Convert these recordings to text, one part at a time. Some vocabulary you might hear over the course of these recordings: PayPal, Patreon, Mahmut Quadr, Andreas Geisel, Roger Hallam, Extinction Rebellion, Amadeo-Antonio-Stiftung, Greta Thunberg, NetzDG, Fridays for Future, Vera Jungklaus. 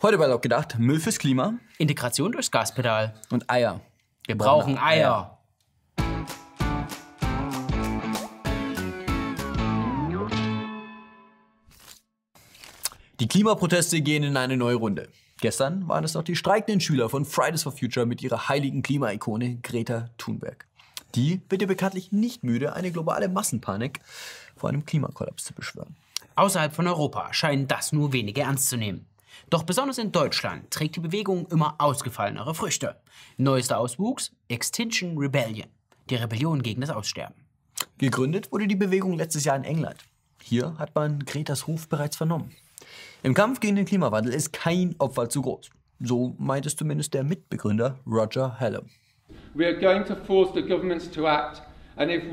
Heute bei Laut gedacht, Müll fürs Klima, Integration durchs Gaspedal und Eier. Wir brauchen Eier. Die Klimaproteste gehen in eine neue Runde. Gestern waren es noch die streikenden Schüler von Fridays for Future mit ihrer heiligen Klimaikone Greta Thunberg. Die wird ja bekanntlich nicht müde, eine globale Massenpanik vor einem Klimakollaps zu beschwören. Außerhalb von Europa scheinen das nur wenige ernst zu nehmen. Doch besonders in Deutschland trägt die Bewegung immer ausgefallenere Früchte. Neuester Auswuchs? Extinction Rebellion, die Rebellion gegen das Aussterben. Gegründet wurde die Bewegung letztes Jahr in England. Hier hat man Gretas Ruf bereits vernommen. Im Kampf gegen den Klimawandel ist kein Opfer zu groß. So meint es zumindest der Mitbegründer Roger Hallam. We are going to force the governments to act, and if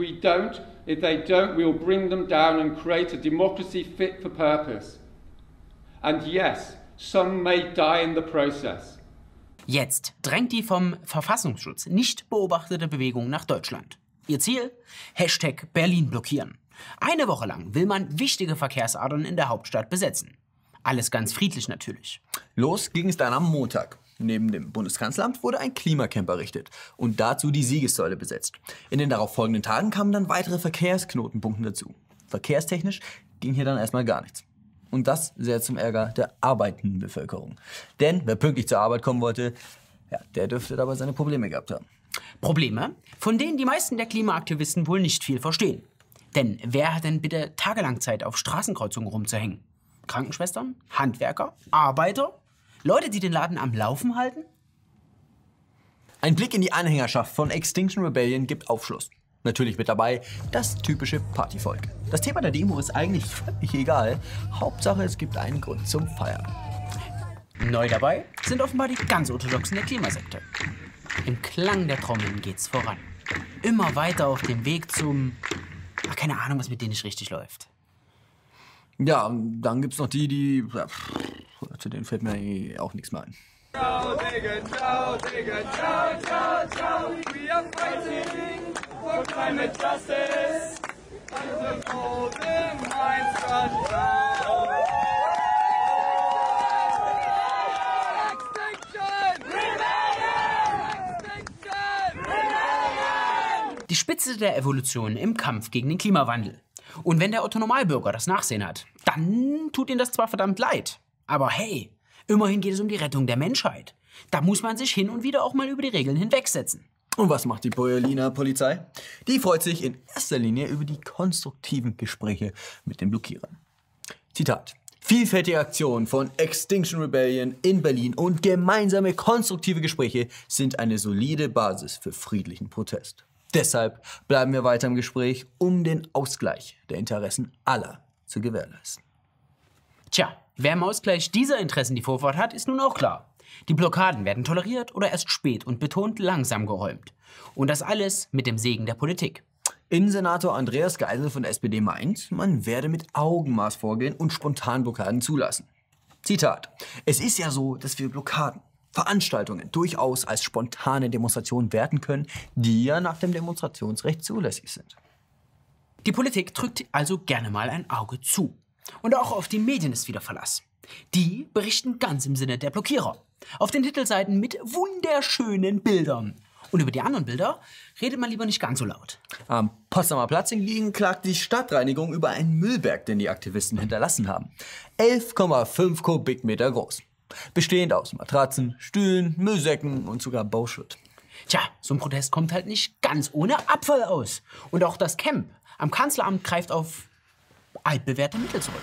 they don't, we will bring them down and create a democracy fit for purpose. And yes, some may die in the process. Jetzt drängt die vom Verfassungsschutz nicht beobachtete Bewegung nach Deutschland. Ihr Ziel? Hashtag Berlin blockieren. Eine Woche lang will man wichtige Verkehrsadern in der Hauptstadt besetzen. Alles ganz friedlich natürlich. Los ging es dann am Montag. Neben dem Bundeskanzleramt wurde ein Klimacamp errichtet und dazu die Siegessäule besetzt. In den darauffolgenden Tagen kamen dann weitere Verkehrsknotenpunkte dazu. Verkehrstechnisch ging hier dann erstmal gar nichts. Und das sehr zum Ärger der arbeitenden Bevölkerung. Denn wer pünktlich zur Arbeit kommen wollte, ja, der dürfte dabei seine Probleme gehabt haben. Probleme, von denen die meisten der Klimaaktivisten wohl nicht viel verstehen. Denn wer hat denn bitte tagelang Zeit, auf Straßenkreuzungen rumzuhängen? Krankenschwestern? Handwerker? Arbeiter? Leute, die den Laden am Laufen halten? Ein Blick in die Anhängerschaft von Extinction Rebellion gibt Aufschluss. Natürlich mit dabei das typische Partyvolk. Das Thema der Demo ist eigentlich völlig egal. Hauptsache, es gibt einen Grund zum Feiern. Neu dabei sind offenbar die ganz Orthodoxen der Klimasekte. Im Klang der Trommeln geht's voran. Immer weiter auf dem Weg zum... Ach, keine Ahnung, was mit denen nicht richtig läuft. Ja, und dann gibt's noch die... Zu denen fällt mir auch nichts mehr ein. Ciao, Digga, ciao, Digga, ciao, ciao, ciao. We are fighting for climate justice. Unsere Golden Minds run down. Extinction! Rebellion! Extinction! Rebellion! Die Spitze der Evolution im Kampf gegen den Klimawandel. Und wenn der Otto-Normalbürger das Nachsehen hat, dann tut ihm das zwar verdammt leid. Aber hey, immerhin geht es um die Rettung der Menschheit. Da muss man sich hin und wieder auch mal über die Regeln hinwegsetzen. Und was macht die Berliner Polizei? Die freut sich in erster Linie über die konstruktiven Gespräche mit den Blockierern. Zitat: Vielfältige Aktionen von Extinction Rebellion in Berlin und gemeinsame konstruktive Gespräche sind eine solide Basis für friedlichen Protest. Deshalb bleiben wir weiter im Gespräch, um den Ausgleich der Interessen aller zu gewährleisten. Tja, wer im Ausgleich dieser Interessen die Vorfahrt hat, ist nun auch klar. Die Blockaden werden toleriert oder erst spät und betont langsam geräumt. Und das alles mit dem Segen der Politik. Innensenator Andreas Geisel von SPD meint, man werde mit Augenmaß vorgehen und spontan Blockaden zulassen. Zitat: Es ist ja so, dass wir Blockaden, Veranstaltungen durchaus als spontane Demonstrationen werten können, die ja nach dem Demonstrationsrecht zulässig sind. Die Politik drückt also gerne mal ein Auge zu. Und auch auf die Medien ist wieder Verlass. Die berichten ganz im Sinne der Blockierer. Auf den Titelseiten mit wunderschönen Bildern. Und über die anderen Bilder redet man lieber nicht ganz so laut. Am Potsdamer Platz hingegen klagt die Stadtreinigung über einen Müllberg, den die Aktivisten hinterlassen haben. 11,5 Kubikmeter groß. Bestehend aus Matratzen, Stühlen, Müllsäcken und sogar Bauschutt. Tja, so ein Protest kommt halt nicht ganz ohne Abfall aus. Und auch das Camp am Kanzleramt greift auf altbewährte Mittel zurück.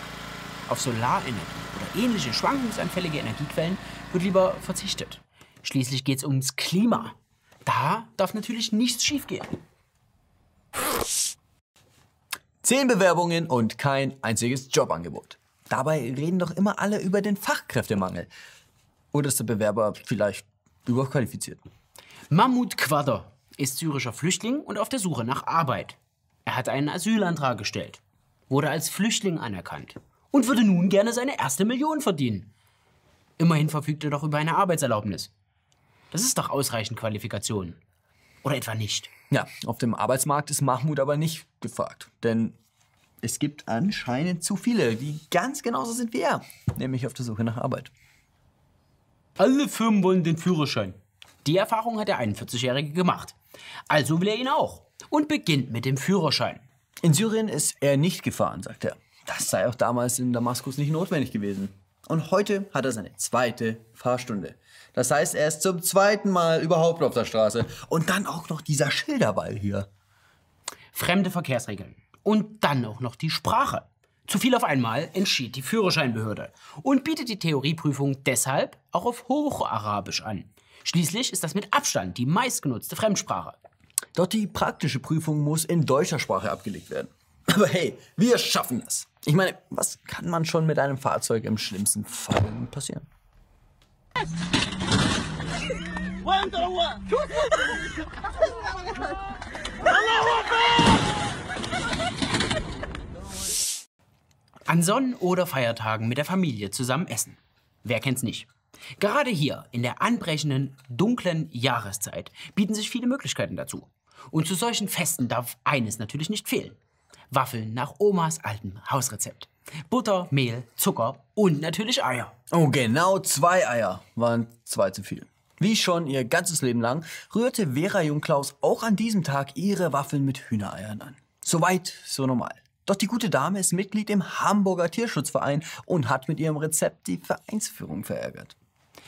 Auf Solarenergie oder ähnliche schwankungsanfällige Energiequellen wird lieber verzichtet. Schließlich geht es ums Klima. Da darf natürlich nichts schiefgehen. 10 Bewerbungen und kein einziges Jobangebot. Dabei reden doch immer alle über den Fachkräftemangel. Oder ist der Bewerber vielleicht überqualifiziert? Mahmut Quadr ist syrischer Flüchtling und auf der Suche nach Arbeit. Er hat einen Asylantrag gestellt, wurde als Flüchtling anerkannt und würde nun gerne seine erste Million verdienen. Immerhin verfügt er doch über eine Arbeitserlaubnis. Das ist doch ausreichend Qualifikation. Oder etwa nicht? Ja, auf dem Arbeitsmarkt ist Mahmut aber nicht gefragt, denn es gibt anscheinend zu viele, die ganz genauso sind wie er, nämlich auf der Suche nach Arbeit. Alle Firmen wollen den Führerschein. Die Erfahrung hat der 41-Jährige gemacht. Also will er ihn auch und beginnt mit dem Führerschein. In Syrien ist er nicht gefahren, sagt er. Das sei auch damals in Damaskus nicht notwendig gewesen. Und heute hat er seine zweite Fahrstunde. Das heißt, er ist zum zweiten Mal überhaupt auf der Straße. Und dann auch noch dieser Schilderball hier. Fremde Verkehrsregeln. Und dann auch noch die Sprache. Zu viel auf einmal entschied die Führerscheinbehörde und bietet die Theorieprüfung deshalb auch auf Hocharabisch an. Schließlich ist das mit Abstand die meistgenutzte Fremdsprache. Doch die praktische Prüfung muss in deutscher Sprache abgelegt werden. Aber hey, wir schaffen das. Ich meine, was kann man schon mit einem Fahrzeug im schlimmsten Fall passieren? An Sonnen- oder Feiertagen mit der Familie zusammen essen. Wer kennt's nicht? Gerade hier, in der anbrechenden, dunklen Jahreszeit, bieten sich viele Möglichkeiten dazu. Und zu solchen Festen darf eines natürlich nicht fehlen. Waffeln nach Omas altem Hausrezept. Butter, Mehl, Zucker und natürlich Eier. Oh genau, 2 Eier waren 2 zu viel. Wie schon ihr ganzes Leben lang rührte Vera Jungklaus auch an diesem Tag ihre Waffeln mit Hühnereiern an. Soweit, so normal. Doch die gute Dame ist Mitglied im Hamburger Tierschutzverein und hat mit ihrem Rezept die Vereinsführung verärgert.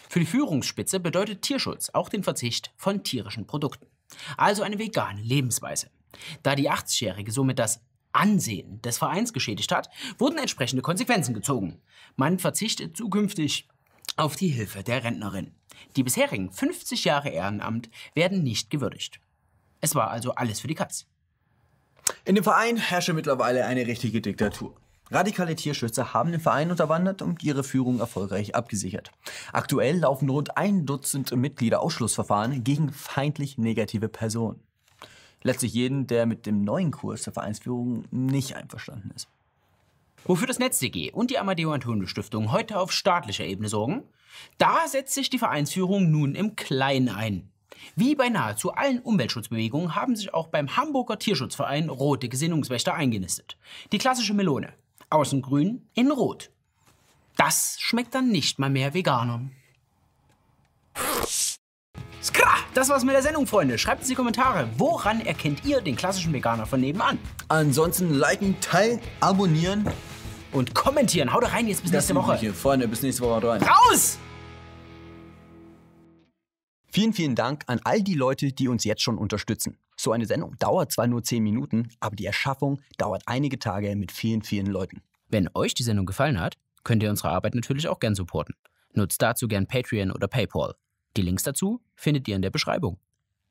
Für die Führungsspitze bedeutet Tierschutz auch den Verzicht von tierischen Produkten. Also eine vegane Lebensweise. Da die 80-Jährige somit das Ansehen des Vereins geschädigt hat, wurden entsprechende Konsequenzen gezogen. Man verzichtet zukünftig auf die Hilfe der Rentnerin. Die bisherigen 50 Jahre Ehrenamt werden nicht gewürdigt. Es war also alles für die Katz. In dem Verein herrsche mittlerweile eine richtige Diktatur. Radikale Tierschützer haben den Verein unterwandert und ihre Führung erfolgreich abgesichert. Aktuell laufen rund 1 Dutzend Mitglieder Ausschlussverfahren gegen feindlich negative Personen. Letztlich jeden, der mit dem neuen Kurs der Vereinsführung nicht einverstanden ist. Wofür das NetzDG und die Amadeo-Antonio-Stiftung heute auf staatlicher Ebene sorgen? Da setzt sich die Vereinsführung nun im Kleinen ein. Wie bei nahezu allen Umweltschutzbewegungen haben sich auch beim Hamburger Tierschutzverein rote Gesinnungswächter eingenistet. Die klassische Melone. Außen grün, innen rot. Das schmeckt dann nicht mal mehr Veganern. Skra! Das war's mit der Sendung, Freunde. Schreibt uns in die Kommentare, woran erkennt ihr den klassischen Veganer von nebenan? Ansonsten liken, teilen, abonnieren und kommentieren. Haut rein, jetzt bis nächste Woche. Hier, Freunde, bis nächste Woche rein. Raus! Vielen, vielen Dank an all die Leute, die uns jetzt schon unterstützen. So eine Sendung dauert zwar nur 10 Minuten, aber die Erschaffung dauert einige Tage mit vielen, vielen Leuten. Wenn euch die Sendung gefallen hat, könnt ihr unsere Arbeit natürlich auch gern supporten. Nutzt dazu gern Patreon oder PayPal. Die Links dazu findet ihr in der Beschreibung.